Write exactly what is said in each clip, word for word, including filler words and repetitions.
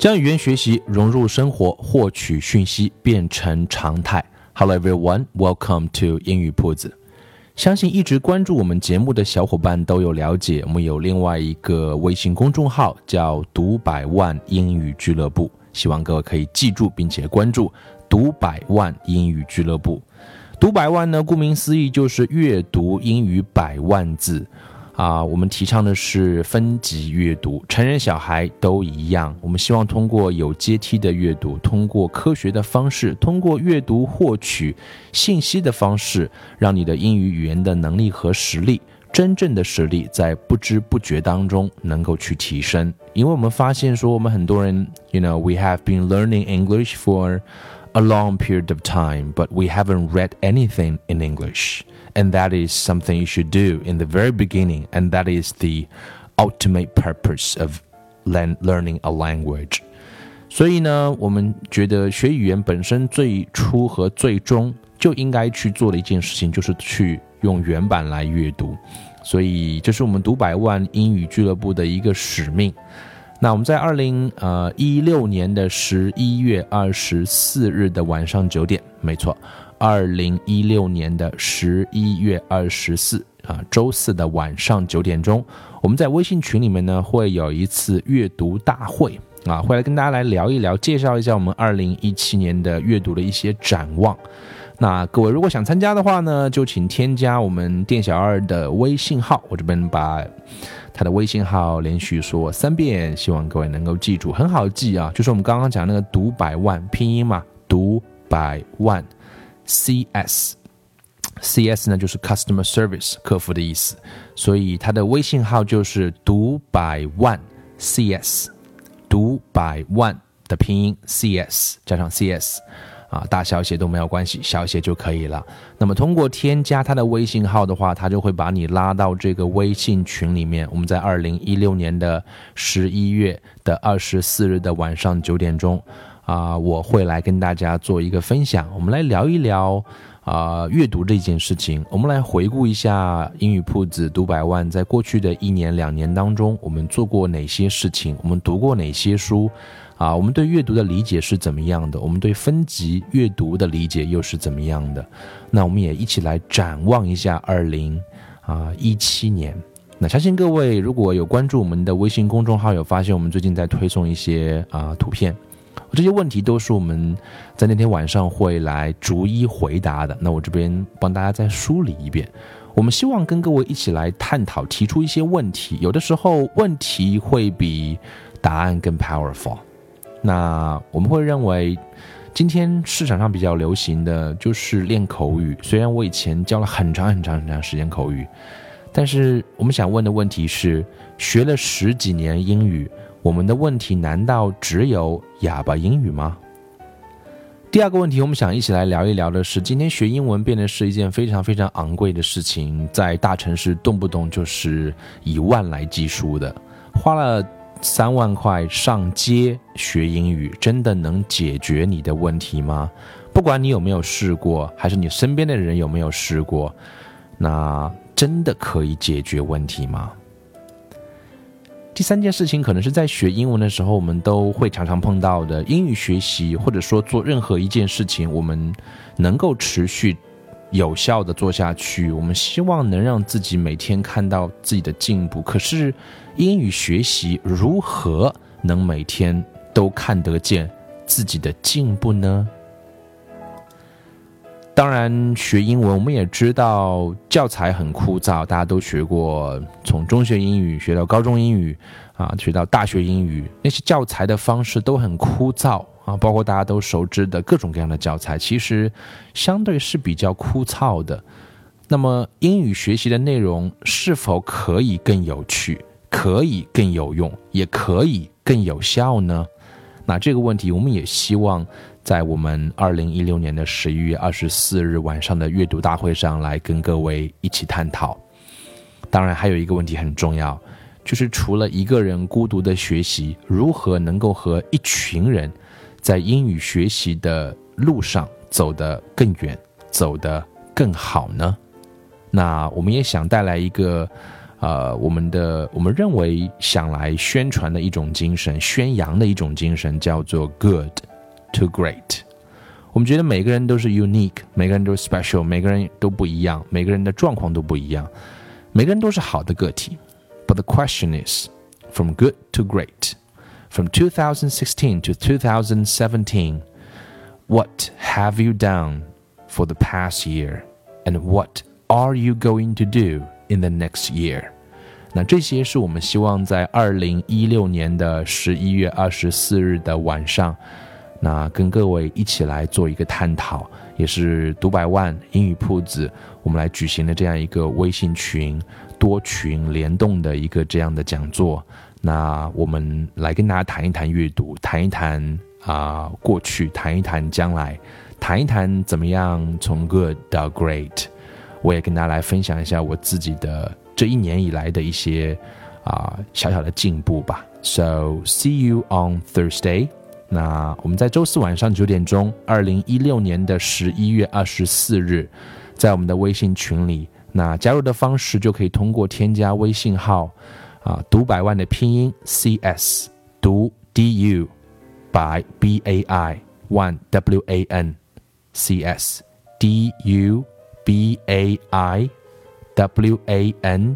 将语言学习融入生活，获取讯息变成常态。Hello everyone, welcome to 英语铺子。相信一直关注我们节目的小伙伴都有了解，我们有另外一个微信公众号叫“读百万英语俱乐部”，希望各位可以记住并且关注“读百万英语俱乐部”。读百万呢，顾名思义就是阅读英语百万字。啊，我们提倡的是分级阅读，成人小孩都一样。我们希望通过有阶梯的阅读，通过科学的方式，通过阅读获取信息的方式，让你的英语语言的能力和实力，真正的实力在不知不觉当中能够去提升。因为我们发现说，我们很多人 you know, we have been learning English for a long period of time, but we haven't read anything in English.And that is something you should do in the very beginning. And that is the ultimate purpose of learning a language. 所以呢，我们觉得学语言本身最初和最终就应该去做的一件事情，就是去用原版来阅读。所以这是我们读百万英语俱乐部的一个使命。那我们在二零一六年的十一月二十四日的晚上九点，没错，二零一六年的十一月二十四、啊、周四的晚上九点钟，我们在微信群里面呢会有一次阅读大会啊，会来跟大家来聊一聊，介绍一下我们二零一七年的阅读的一些展望。那各位如果想参加的话呢，就请添加我们店小二的微信号，我这边把他的微信号连续说三遍，希望各位能够记住，很好记啊，就是我们刚刚讲那个读百万拼音嘛，读百万C S C S 呢就是 Customer Service 客服的意思，所以它的微信号就是读百万 C S， 读百万的拼音 C S 加上 C S 啊，大小写都没有关系，小写就可以了。那么通过添加它的微信号的话，它就会把你拉到这个微信群里面。我们在二零一六年的十一月的二十四日的晚上九点钟啊、呃，我会来跟大家做一个分享，我们来聊一聊啊、呃、阅读这件事情，我们来回顾一下英语铺子读百万在过去的一年两年当中，我们做过哪些事情，我们读过哪些书啊、呃，我们对阅读的理解是怎么样的，我们对分级阅读的理解又是怎么样的。那我们也一起来展望一下二零一七年。那相信各位如果有关注我们的微信公众号，有发现我们最近在推送一些啊、呃、图片，这些问题都是我们在那天晚上会来逐一回答的。那我这边帮大家再梳理一遍，我们希望跟各位一起来探讨，提出一些问题，有的时候问题会比答案更 powerful。 那我们会认为今天市场上比较流行的就是练口语，虽然我以前教了很长很长很长时间口语，但是我们想问的问题是，学了十几年英语，我们的问题难道只有哑巴英语吗？第二个问题，我们想一起来聊一聊的是，今天学英文变得是一件非常非常昂贵的事情，在大城市动不动就是以万来计数的，花了三万块上街学英语，真的能解决你的问题吗？不管你有没有试过，还是你身边的人有没有试过，那真的可以解决问题吗？第三件事情，可能是在学英文的时候我们都会常常碰到的，英语学习或者说做任何一件事情，我们能够持续有效的做下去，我们希望能让自己每天看到自己的进步，可是英语学习如何能每天都看得见自己的进步呢？当然学英文我们也知道教材很枯燥，大家都学过，从中学英语学到高中英语啊，学到大学英语，那些教材的方式都很枯燥啊，包括大家都熟知的各种各样的教材，其实相对是比较枯燥的。那么英语学习的内容是否可以更有趣，可以更有用，也可以更有效呢？那这个问题我们也希望在我们二零一六年的十一月二十四日晚上的阅读大会上来跟各位一起探讨。当然还有一个问题很重要，就是除了一个人孤独的学习，如何能够和一群人在英语学习的路上走得更远，走得更好呢？那我们也想带来一个呃，我们的我们认为想来宣传的一种精神，宣扬的一种精神，叫做 good to great。 我们觉得每个人都是 unique， 每个人都是 special， 每个人都不一样，每个人的状况都不一样，每个人都是好的个体。 But the question is from good to great, from twenty sixteen to twenty seventeen, what have you done for the past year, and what are you going to do in the next year? 那这些是我们希望在二零一六年的十一月二十四日的晚上，那跟各位一起来做一个探讨，也是读百万英语铺子我们来举行的这样一个微信群多群联动的一个这样的讲座。那我们来跟大家谈一谈阅读，谈一谈啊、呃、过去，谈一谈将来，谈一谈怎么样从 good 到 great。我也跟大家来分享一下我自己的这一年以来的一些、呃、小小的进步吧。 So see you on Thursday。 那我们在周四晚上九点钟二零一六年的十一月二十四日在我们的微信群里，那加入的方式就可以通过添加微信号、呃、读百万的拼音 C S 读 D U by B A I one W A N C S D U B A I W A N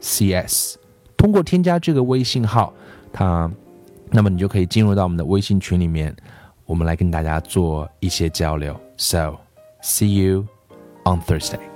C S， 通过添加这个微信号它，那么你就可以进入到我们的微信群里面，我们来跟大家做一些交流。So see you on Thursday.